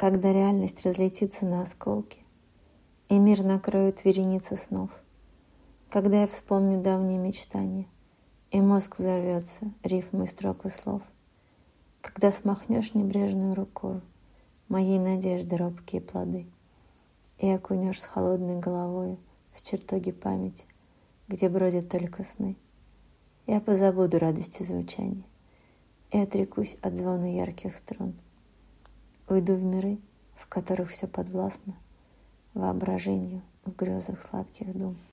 когда реальность разлетится на осколки, и мир накроет вереница снов, когда я вспомню давние мечтания, и мозг взорвется рифмой строк и слов, когда смахнешь небрежную рукою моей надежды робкие плоды и окунешь с холодной головой в чертоги памяти, где бродят только сны. Я позабуду радости звучания и отрекусь от звона ярких струн. Уйду в миры, в которых все подвластно, воображению в грезах сладких дум.